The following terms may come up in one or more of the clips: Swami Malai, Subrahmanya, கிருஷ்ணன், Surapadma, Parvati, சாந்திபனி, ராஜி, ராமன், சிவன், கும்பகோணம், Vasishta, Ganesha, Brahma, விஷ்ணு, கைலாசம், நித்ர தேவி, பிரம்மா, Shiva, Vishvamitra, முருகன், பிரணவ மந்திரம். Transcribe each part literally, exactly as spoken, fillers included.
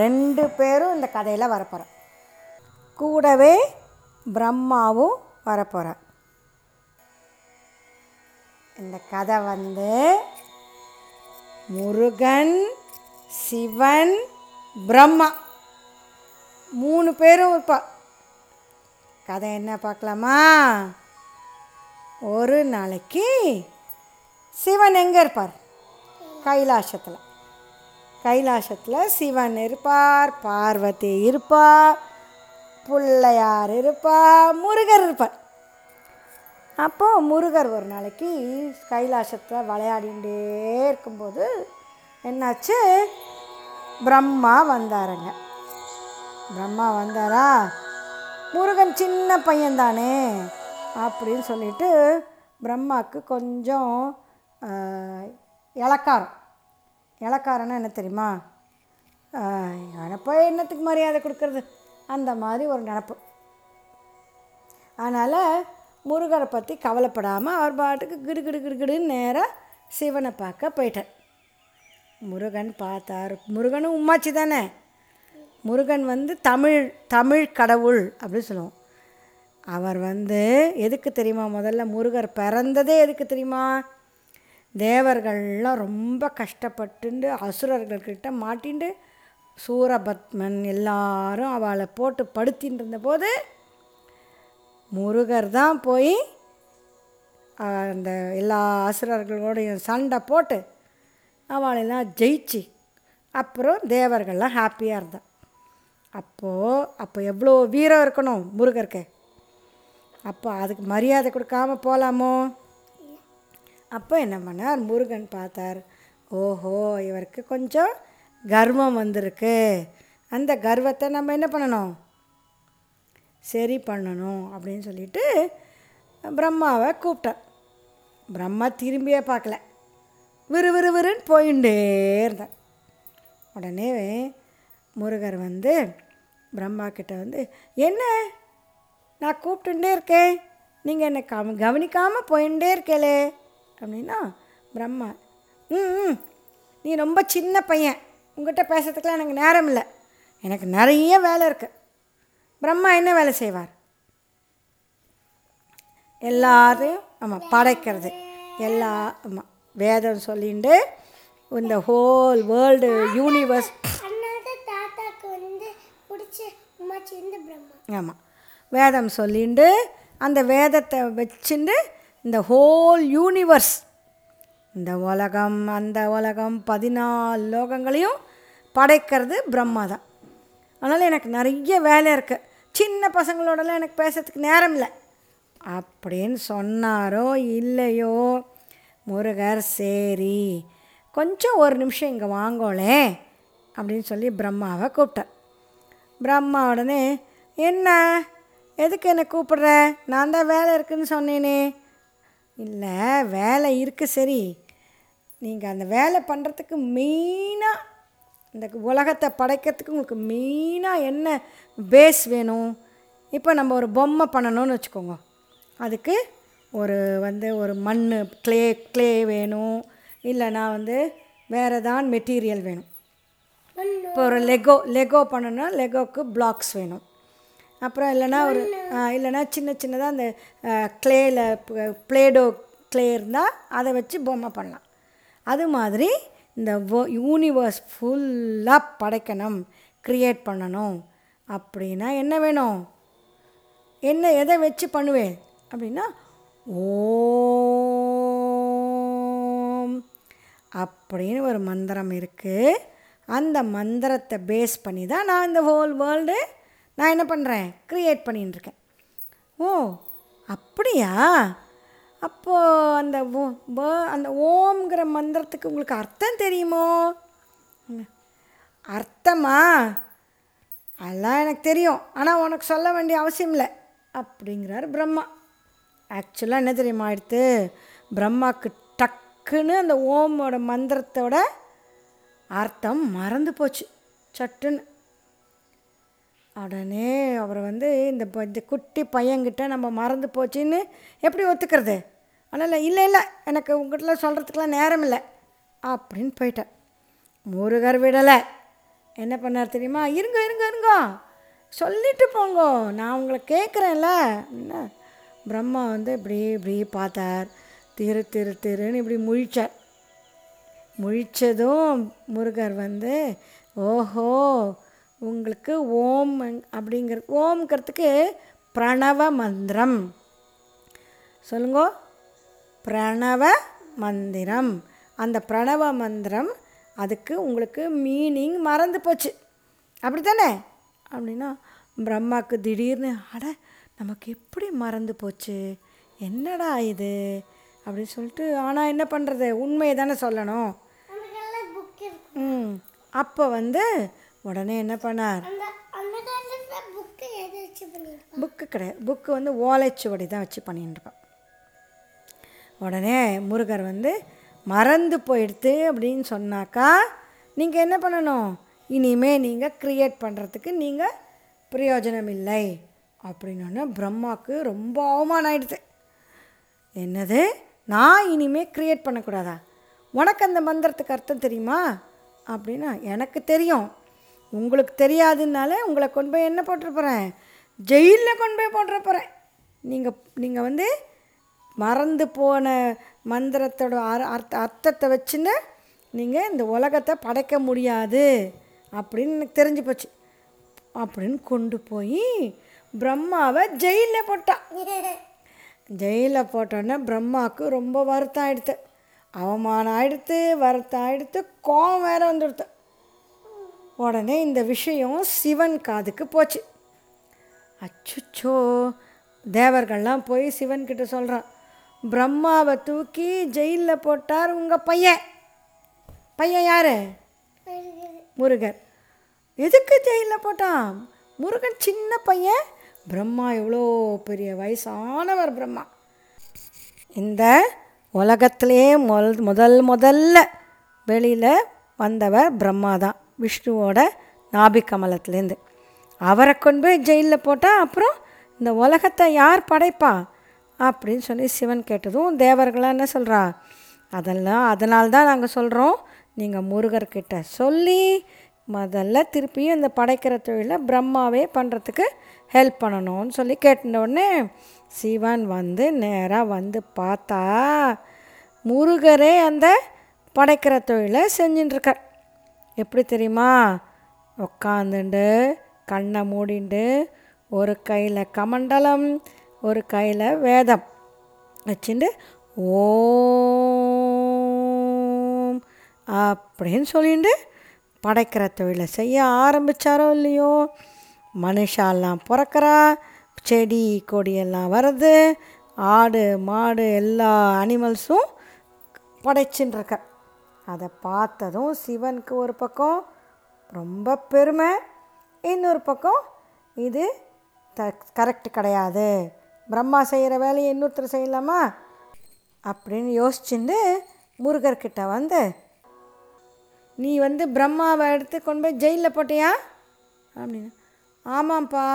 ரெண்டு பேரும் இந்த கதையில் வரப்போகிறார். கூடவே பிரம்மாவும் வரப்போகிறார். இந்த கதை வந்து முருகன், சிவன், பிரம்மா மூணு பேரும் இருப்பார். கதை என்ன பார்க்கலாமா? ஒரு நாளைக்கு சிவன் எங்கே இருப்பார்? கைலாசத்தில். கைலாசத்தில் சிவன் இருப்பார், பார்வதி இருப்பார், பிள்ளையார் இருப்பார், முருகர் இருப்பார். அப்போது முருகர் ஒரு நாளைக்கு கைலாசத்தில் விளையாடிகிட்டே இருக்கும்போது என்னாச்சு, பிரம்மா வந்தாருங்க. பிரம்மா வந்தாரா, முருகன் சின்ன பையன்தானே அப்படின்னு சொல்லிட்டு பிரம்மாவுக்கு கொஞ்சம் இளக்காரம். இளக்காரன்னா என்ன தெரியுமா? நினப்போ என்னத்துக்கு மரியாதை கொடுக்கறது, அந்த மாதிரி ஒரு நினப்பு. அதனால் முருகரை பற்றி கவலைப்படாமல் அவர் பாட்டுக்கு கிடு கிடு கிடு கிடுன்னு நேராக சிவனை பார்க்க போயிட்டார். முருகன் பார்த்தார். முருகனும் உம்மாச்சி தானே. முருகன் வந்து தமிழ் தமிழ் கடவுள் அப்படின்னு சொல்லுவோம். அவர் வந்து எதுக்கு தெரியுமா, முதல்ல முருகர் பிறந்ததே எதுக்கு தெரியுமா? தேவர்கள்லாம் ரொம்ப கஷ்டப்பட்டுண்டு அசுரர்கள்கிட்ட மாட்டிண்டு சூரபத்மன் எல்லாரும் அவளை போட்டு படுத்தின்னு இருந்தபோது முருகர் தான் போய் அந்த எல்லா அசுரர்களோடையும் சண்டை போட்டு அவளெல்லாம் ஜெயிச்சு அப்புறம் தேவர்கள்லாம் ஹாப்பியாக இருந்தான். அப்போது அப்போ எவ்வளோ வீரம் இருக்கணும் முருகருக்கு. அப்போ அதுக்கு மரியாதை கொடுக்காமல் போகலாமோ? அப்போ என்ன பண்ணார், முருகன் பார்த்தார், ஓஹோ இவருக்கு கொஞ்சம் கர்வம் வந்திருக்கு, அந்த கர்வத்தை நம்ம என்ன பண்ணணும், சரி பண்ணணும் அப்படின்னு சொல்லிட்டு பிரம்மாவை கூப்பிட்டார். பிரம்மா திரும்பியே பார்க்கல, விறு விறு விறுன்னு போயிட்டே இருந்தார். உடனே முருகர் வந்து பிரம்மா கிட்ட வந்து, என்ன நான் கூப்பிட்டுட்டே இருக்கேன், நீங்கள் என்னை கவ கவனிக்காமல் போயிட்டே இருக்கலே அப்படின்னா, பிரம்மா ம் நீ ரொம்ப சின்ன பையன், உங்கள்கிட்ட பேசுறதுக்கெலாம் எனக்கு நேரம் இல்லை, எனக்கு நிறைய வேலை இருக்குது. பிரம்மா என்ன வேலை செய்வார்? எல்லாரையும் ஆமாம் படைக்கிறது. எல்லா ஆமாம் வேதம் சொல்லிண்டு இந்த ஹோல் வேர்ல்டு யூனிவர்ஸ். தாத்தாக்கு வந்து பிடிச்ச உமாச்சி இந்த பிரம்மா. ஆமாம் வேதம் சொல்லிண்டு அந்த வேதத்தை வச்சுண்டு இந்த ஹோல் யூனிவர்ஸ், இந்த உலகம் அந்த உலகம் பதினாலு லோகங்களையும் படைக்கிறது பிரம்மா தான். அதனால் எனக்கு நிறைய வேலை இருக்குது, சின்ன பசங்களோடலாம் எனக்கு பேசுறதுக்கு நேரம் இல்லை அப்படின்னு சொன்னாரோ இல்லையோ, முருகர் சரி கொஞ்சம் ஒரு நிமிஷம் இங்கே வாங்கோலே அப்படின்னு சொல்லி பிரம்மாவை கூப்பிட்டார். பிரம்மா உடனே, என்ன எதுக்கு என்னை கூப்பிடுற, நான் தான் வேலை இருக்குதுன்னு சொன்னேனே. இல்லை வேலை இருக்குது சரி, நீங்கள் அந்த வேலை பண்ணுறதுக்கு மெயினாக இந்த உலகத்தை படைக்கிறதுக்கு உங்களுக்கு மெயினாக என்ன பேஸ் வேணும்? இப்போ நம்ம ஒரு பொம்மை பண்ணணும்னு வச்சுக்கோங்க, அதுக்கு ஒரு வந்து ஒரு மண் க்ளே க்ளே வேணும், இல்லைனா வந்து வேறு தான் மெட்டீரியல் வேணும். இப்போ ஒரு லெகோ லெகோ பண்ணணுன்னா லெகோவுக்கு பிளாக்ஸ் வேணும். அப்புறம் இல்லைனா ஒரு இல்லைனா சின்ன சின்னதாக அந்த க்ளேயில் ப்ளேடோ க்ளே இருந்தால் அதை வச்சு பொம்மை பண்ணலாம். அது மாதிரி இந்த யூனிவர்ஸ் ஃபுல்லாக படைக்கணும், க்ரியேட் பண்ணணும் அப்படின்னா என்ன வேணும், என்ன எதை வச்சு பண்ணுவேன் அப்படின்னா, ஓம் அப்படின்னு ஒரு மந்திரம் இருக்குது. அந்த மந்திரத்தை பேஸ் பண்ணி தான் நான் இந்த ஹோல் வேர்ல்டு நான் என்ன பண்ணுறேன், க்ரியேட் பண்ணின்னு இருக்கேன். ஓ அப்படியா, அப்போது அந்த ஓ அந்த ஓம்ங்கிற மந்திரத்துக்கு உங்களுக்கு அர்த்தம் தெரியுமோ? அர்த்தமா, அதெல்லாம் எனக்கு தெரியும், ஆனால் உனக்கு சொல்ல வேண்டிய அவசியம் இல்லை அப்படிங்கிறார் பிரம்மா. ஆக்சுவலாக என்ன தெரியுமா ஆயிடுத்து, பிரம்மாவுக்கு டக்குன்னு அந்த ஓமோட மந்திரத்தோட அர்த்தம் மறந்து போச்சு சட்டுன்னு. உடனே அவர் வந்து இந்த இந்த குட்டி பையன்கிட்ட நம்ம மறந்து போச்சுன்னு எப்படி ஒத்துக்கிறது? அதனால் இல்லை இல்லை எனக்கு உங்கள்கிட்ட சொல்கிறதுக்கெலாம் நேரம் இல்லை அப்படின்னு போயிட்டார். முருகர் விடலை, என்ன பண்ணார் தெரியுமா? இருங்க இருங்க இருங்கோ, சொல்லிட்டு போங்கோ, நான் உங்களை கேட்குறேன்ல. என்ன பிரம்மா வந்து இப்படி இப்படி பார்த்தார், திரு திரு திருன்னு இப்படி முழிச்சார். முழித்ததும் முருகர் வந்து, ஓஹோ, உங்களுக்கு ஓம் அப்படிங்கிற ஓம்ங்கிறதுக்கு பிரணவ மந்திரம் சொல்லுங்கோ, பிரணவ மந்திரம். அந்த பிரணவ மந்திரம் அதுக்கு உங்களுக்கு மீனிங் மறந்து போச்சு, அப்படி தானே? அப்படின்னா பிரம்மாவுக்கு திடீர்னு, அட நமக்கு எப்படி மறந்து போச்சு, என்னடா இது அப்படின்னு சொல்லிட்டு. ஆனால் என்ன பண்ணுறது, உண்மையை தானே சொல்லணும். ம் அப்போ வந்து உடனே என்ன பண்ணார்? புக்கு கிடையாது, புக்கு வந்து ஓலைச்சுவடி தான் வச்சு பண்ணிட்டுருப்பான். உடனே முருகர் வந்து மறந்து போயிடுத்து அப்படின்னு சொன்னாக்கா நீங்கள் என்ன பண்ணணும், இனிமேல் நீங்கள் க்ரியேட் பண்ணுறதுக்கு நீங்கள் பிரயோஜனம் இல்லை அப்படின்னோடனே பிரம்மாவுக்கு ரொம்ப அவமானம் ஆகிடுது. என்னது, நான் இனிமேல் க்ரியேட் பண்ணக்கூடாதா? உனக்கு அந்த மந்திரத்துக்கு அர்த்தம் தெரியுமா அப்படின்னா, எனக்கு தெரியும், உங்களுக்கு தெரியாதுனாலே உங்களை கொண்டு போய் என்ன போட்டிருப்பறேன், ஜெயிலில் கொண்டு போய் போட்டிருப்பறேன். நீங்கள் நீங்கள் வந்து மறந்து போன மந்திரத்தோட அர்த்த அர்த்தத்தை வச்சுன்னு நீங்கள் இந்த உலகத்தை படைக்க முடியாது அப்படின்னு எனக்கு தெரிஞ்சு போச்சு அப்படின்னு கொண்டு போய் பிரம்மாவை ஜெயிலில் போட்டான். ஜெயிலில் போட்டோன்னே பிரம்மாவுக்கு ரொம்ப வருத்தம் ஆகிடுது, அவமானம் ஆகிடுது, வருத்தம் ஆகிடுது, கோவம் வேறு வந்துடுது. உடனே இந்த விஷயம் சிவன் காதுக்கு போச்சு. அச்சுச்சோ, தேவர்கள்லாம் போய் சிவன்கிட்ட சொல்கிறான், பிரம்மாவை தூக்கி ஜெயிலில் போட்டார் உங்கள் பையன். பையன் யார்? முருகர். எதுக்கு ஜெயிலில் போட்டான்? முருகன் சின்ன பையன், பிரம்மா எவ்வளோ பெரிய வயசானவர். பிரம்மா இந்த உலகத்திலே முதல் முதல் முதல்ல வெளியில் வந்தவர் பிரம்மா தான், விஷ்ணுவோட நாபிக்கமலத்துலேருந்து. அவரை கொண்டு போய் ஜெயிலில் போட்டால் அப்புறம் இந்த உலகத்தை யார் படைப்பா அப்படின்னு சொல்லி சிவன் கேட்டதும் தேவர்களாக என்ன சொல்கிறா, அதெல்லாம் அதனால்தான் நாங்கள் சொல்கிறோம், நீங்கள் முருகர்கிட்ட சொல்லி முதல்ல திருப்பியும் இந்த படைக்கிற தொழிலை பிரம்மாவே பண்ணுறதுக்கு ஹெல்ப் பண்ணணும்னு சொல்லி கேட்டுட்டோடனே சிவன் வந்து நேராக வந்து பார்த்தா முருகரே அந்த படைக்கிற தொழிலை செஞ்சுட்டுருக்கார். எப்படி தெரியுமா? உக்காந்துண்டு கண்ணை மூடிண்டு ஒரு கையில் கமண்டலம் ஒரு கையில் வேதம் வச்சுட்டு ஓம் அப்படின்னு சொல்லிட்டு படைக்கிற தொழிலை செய்ய ஆரம்பித்தாரோ இல்லையோ, மனுஷாலாம் பிறக்கிறா, செடி கொடியெல்லாம் வருது, ஆடு மாடு எல்லா அனிமல்ஸும் படைச்சுன்னு இருக்க. அதை பார்த்ததும் சிவனுக்கு ஒரு பக்கம் ரொம்ப பெருமை, இன்னொரு பக்கம் இது த கரெக்ட் கிடையாது, பிரம்மா செய்கிற வேலையை இன்னொருத்தர் செய்யலாமா அப்படின்னு யோசிச்சுட்டு முருகர்கிட்ட வந்து, நீ வந்து பிரம்மாவை எடுத்து கொண்டு போய் ஜெயிலில் போட்டியா அப்படின்னு. ஆமாம்ப்பா,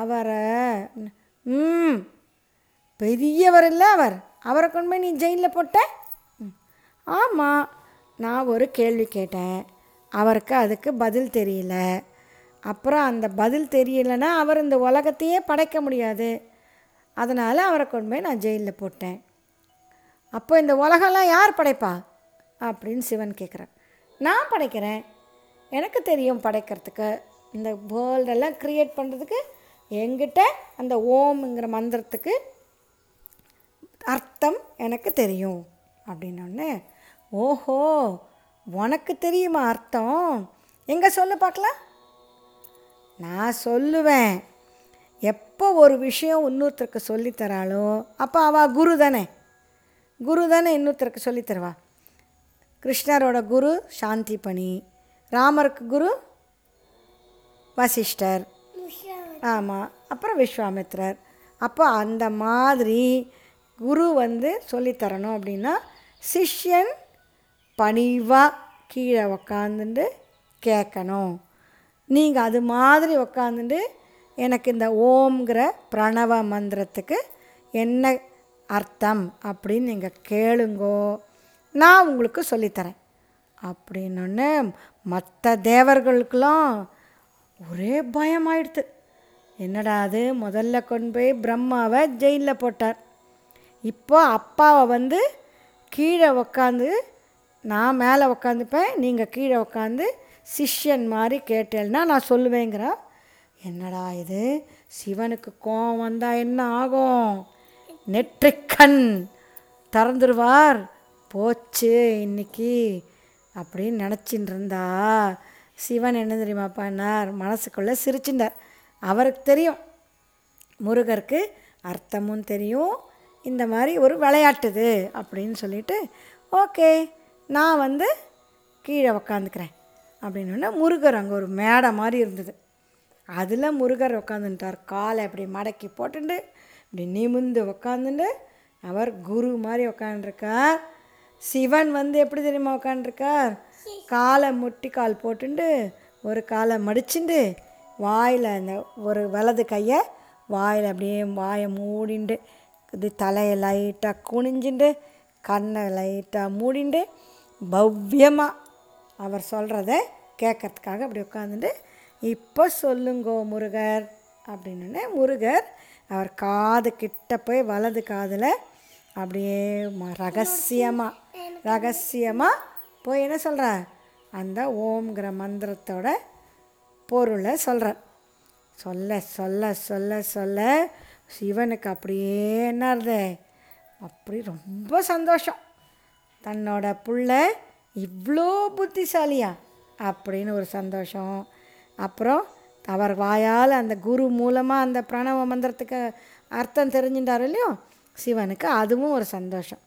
அவரை ம் பெரியவர் இல்லை அவர், அவரை கொண்டு போய் நீ ஜெயிலில் போட்ட. ஆமாம், நான் ஒரு கேள்வி கேட்டேன், அவருக்கு அதுக்கு பதில் தெரியல, அப்புறம் அந்த பதில் தெரியலைன்னா அவர் இந்த உலகத்தையே படைக்க முடியாது, அதனால் அவரை கொண்டு போய் நான் ஜெயிலில் போட்டேன். அப்போ இந்த உலகம்லாம் யார் படைப்பா அப்படின்னு சிவன் கேட்குறேன். நான் படைக்கிறேன், எனக்கு தெரியும் படைக்கிறதுக்கு, இந்த வேர்ல்டெல்லாம் க்ரியேட் பண்ணுறதுக்கு என்கிட்ட அந்த ஓம்ங்கிற மந்திரத்துக்கு அர்த்தம் எனக்கு தெரியும் அப்படின்னோடனே, ஓஹோ உனக்கு தெரியுமா அர்த்தம், எங்கே சொல்லு பார்க்கலாம். நான் சொல்லுவேன். எப்போ ஒரு விஷயம் இன்னொருத்தருக்கு சொல்லித்தராளோ அப்போ அவள் குரு தானே, குரு தானே இன்னொருத்தருக்கு சொல்லித்தருவா. கிருஷ்ணரோட குரு சாந்திபனி, ராமருக்கு குரு வசிஷ்டர், ஆமாம், அப்புறம் விஸ்வாமித்ரர். அப்போ அந்த மாதிரி குரு வந்து சொல்லித்தரணும் அப்படின்னா சிஷ்யன் பணிவாக கீழே உக்காந்துட்டு கேட்கணும். நீங்கள் அது மாதிரி உக்காந்துட்டு எனக்கு இந்த ஓம்ங்கிற பிரணவ மந்திரத்துக்கு என்ன அர்த்தம் அப்படின்னு நீங்கள் கேளுங்கோ, நான் உங்களுக்கு சொல்லித்தரேன் அப்படின்னொன்னே மற்ற தேவர்களுக்கெல்லாம் ஒரே பயமாயிடுது. என்னடா அது, முதல்ல கொண்டு போய் பிரம்மாவை ஜெயிலில் போட்டார், இப்போ அப்பாவை வந்து கீழே உக்காந்து, நான் மேலே உக்காந்துப்பேன், நீங்கள் கீழே உக்காந்து சிஷ்யன் மாதிரி கேட்டேன்னா நான் சொல்லுவேங்கிற. என்னடா இது, சிவனுக்கு கோவம் வந்தால் என்ன ஆகும், நெற்றிக்கண் திறந்துருவார், போச்சு இன்னைக்கு அப்படின்னு நினச்சின்னு இருந்தா சிவன் என்ன தெரியுமா பண்ணார், மனசுக்குள்ளே சிரிச்சுட்டார். அவருக்கு தெரியும், முருகருக்கு அர்த்தமும் தெரியும், இந்த மாதிரி ஒரு விளையாட்டுது அப்படின்னு சொல்லிட்டு, ஓகே நான் வந்து கீழே உக்காந்துக்கிறேன் அப்படின்னோடனே முருகர் அங்கே ஒரு மேடை மாதிரி இருந்தது, அதில் முருகர் உக்காந்துட்டார். காலை அப்படி மடக்கி போட்டுண்டு இப்படி நிமிந்து உக்காந்துட்டு அவர் குரு மாதிரி உக்காண்டிருக்கார். சிவன் வந்து எப்படி தெரியுமா உக்காண்டிருக்கார், காலை முட்டி கால் போட்டுண்டு ஒரு காலை மடிச்சுண்டு வாயில் அந்த ஒரு வலது கையை வாயில் அப்படியே வாயை மூடிண்டு இது தலையை லைட்டாக குனிஞ்சுண்டு கண்ணை லைட்டாக மூடிண்டு பவ்யமாக அவர் சொல்கிறத கேட்கறதுக்காக அப்படி உட்காந்துட்டு, இப்போ சொல்லுங்கோ முருகர் அப்படின்னே முருகர் அவர் காது கிட்ட போய் வலது காதில் அப்படியே ரகசியமாக ரகசியமாக போய் என்ன சொல்கிறார், அந்த ஓம்ங்கிற மந்திரத்தோட பொருளை சொல்கிறார். சொல்ல சொல்ல சொல்ல சொல்ல சிவனுக்கு அப்படியே என்னது, அப்படி ரொம்ப சந்தோஷம், தன்னோட புள்ள இவ்வளோ புத்திசாலியா அப்படின்னு ஒரு சந்தோஷம். அப்புறம் அவர் வாயால் அந்த குரு மூலமாக அந்த பிரணவ மந்திரத்துக்கு அர்த்தம் தெரிஞ்சுட்டார் இல்லையோ, சிவனுக்கு அதுவும் ஒரு சந்தோஷம்.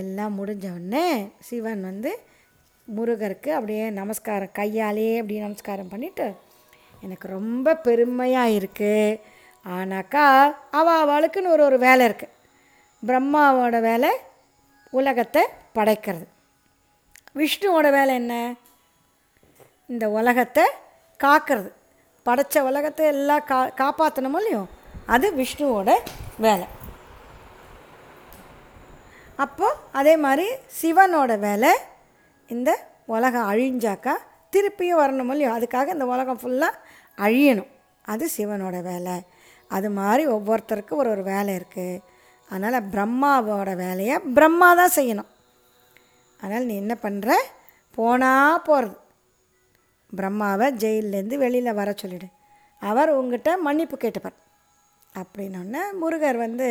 எல்லாம் முடிஞ்சவுடனே சிவன் வந்து முருகருக்கு அப்படியே நமஸ்காரம், கையாலேயே அப்படியே நமஸ்காரம் பண்ணிவிட்டு, எனக்கு ரொம்ப பெருமையாக இருக்குது, ஆனாக்கா அவள் அவளுக்குன்னு ஒரு ஒரு வேலை இருக்குது. பிரம்மாவோட வேலை உலகத்தை படைக்கிறது, விஷ்ணுவோட வேலை என்ன, இந்த உலகத்தை காக்கிறது, படைத்த உலகத்தை எல்லாம் கா காப்பாற்றணும் இல்லையோ, அது விஷ்ணுவோட வேலை. அப்போது அதே மாதிரி சிவனோட வேலை, இந்த உலகம் அழிஞ்சாக்கா திருப்பியும் வரணும் இல்லையோ, அதுக்காக இந்த உலகம் ஃபுல்லாக அழியணும், அது சிவனோட வேலை. அது மாதிரி ஒவ்வொருத்தருக்கும் ஒரு ஒரு வேலை இருக்குது. அதனால் பிரம்மாவோட வேலையை பிரம்மா தான் செய்யணும். அதனால் நீ என்ன பண்ணுற, போனால் போகிறது, பிரம்மாவை ஜெயிலேருந்து வெளியில் வர சொல்லிவிடு, அவர் உங்ககிட்ட மன்னிப்பு கேட்டுப்பார் அப்படின்னோடனே முருகர் வந்து,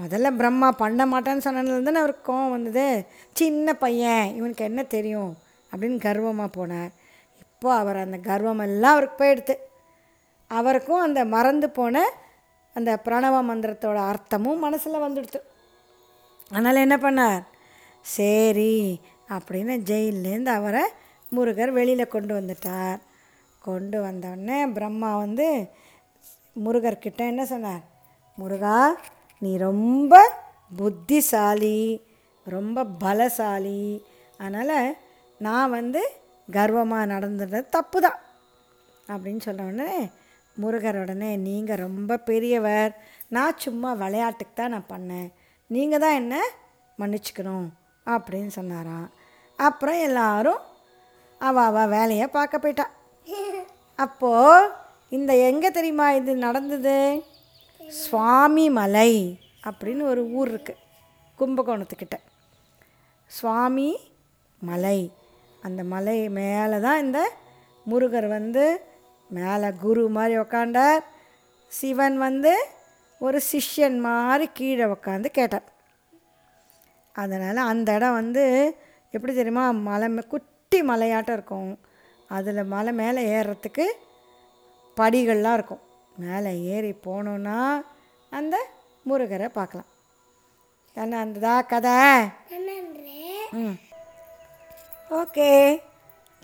முதல்ல பிரம்மா பண்ண மாட்டான்னு சொன்னதுலேருந்துன்னு அவருக்கு கோவம் வந்தது, சின்ன பையன் இவனுக்கு என்ன தெரியும் அப்படின்னு கர்வமாக போனார். இப்போது அவர் அந்த கர்வமெல்லாம் அவருக்கு போயிடுது, அவருக்கும் அந்த மறந்து போன அந்த பிரணவ மந்திரத்தோட அர்த்தமும் மனசில் வந்துடுது. அதனால் என்ன பண்ணார், சரி அப்படின்னு ஜெயிலேருந்து அவரை முருகர் வெளியில் கொண்டு வந்துட்டார். கொண்டு வந்தோடனே பிரம்மா வந்து முருகர்கிட்ட என்ன சொன்னார், முருகா நீ ரொம்ப புத்திசாலி, ரொம்ப பலசாலி, அதனால் நான் வந்து கர்வமாக நடந்துடுறது தப்பு தான் அப்படின்னு சொன்ன உடனே முருகர் உடனே, நீங்கள் ரொம்ப பெரியவர், நான் சும்மா விளையாட்டுக்கு தான் நான் பண்ணேன், நீங்கள் தான் என்ன மன்னிச்சுக்கணும் அப்படின்னு சொன்னாராம். அப்புறம் எல்லாரும் அவள் அவள் வேலையை பார்க்க போயிட்டா. அப்போது இந்த எங்கே தெரியுமா இது நடந்தது, சுவாமி மலை அப்படின்னு ஒரு ஊர் இருக்குது கும்பகோணத்துக்கிட்ட, சுவாமி மலை. அந்த மலை மேலே தான் இந்த முருகர் வந்து மேலே குரு மாதிரி உக்காண்டார், சிவன் வந்து ஒரு சிஷ்யன் மாதிரி கீழே உக்காந்து கேட்டார். அதனால் அந்த இடம் வந்து எப்படி தெரியுமா, மலை குட்டி மலையாட்டம் இருக்கும், அதில் மலை மேலே ஏறுறதுக்கு படிகள்லாம் இருக்கும், மேலே ஏறி போனோன்னா அந்த முருகரை பார்க்கலாம். தானே அந்ததா கதை. ம் ஓகே,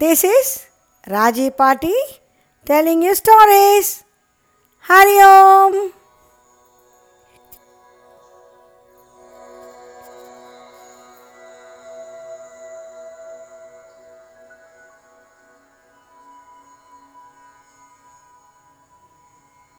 திஸ் இஸ் ராஜி பாட்டி telling you stories. Hari Om.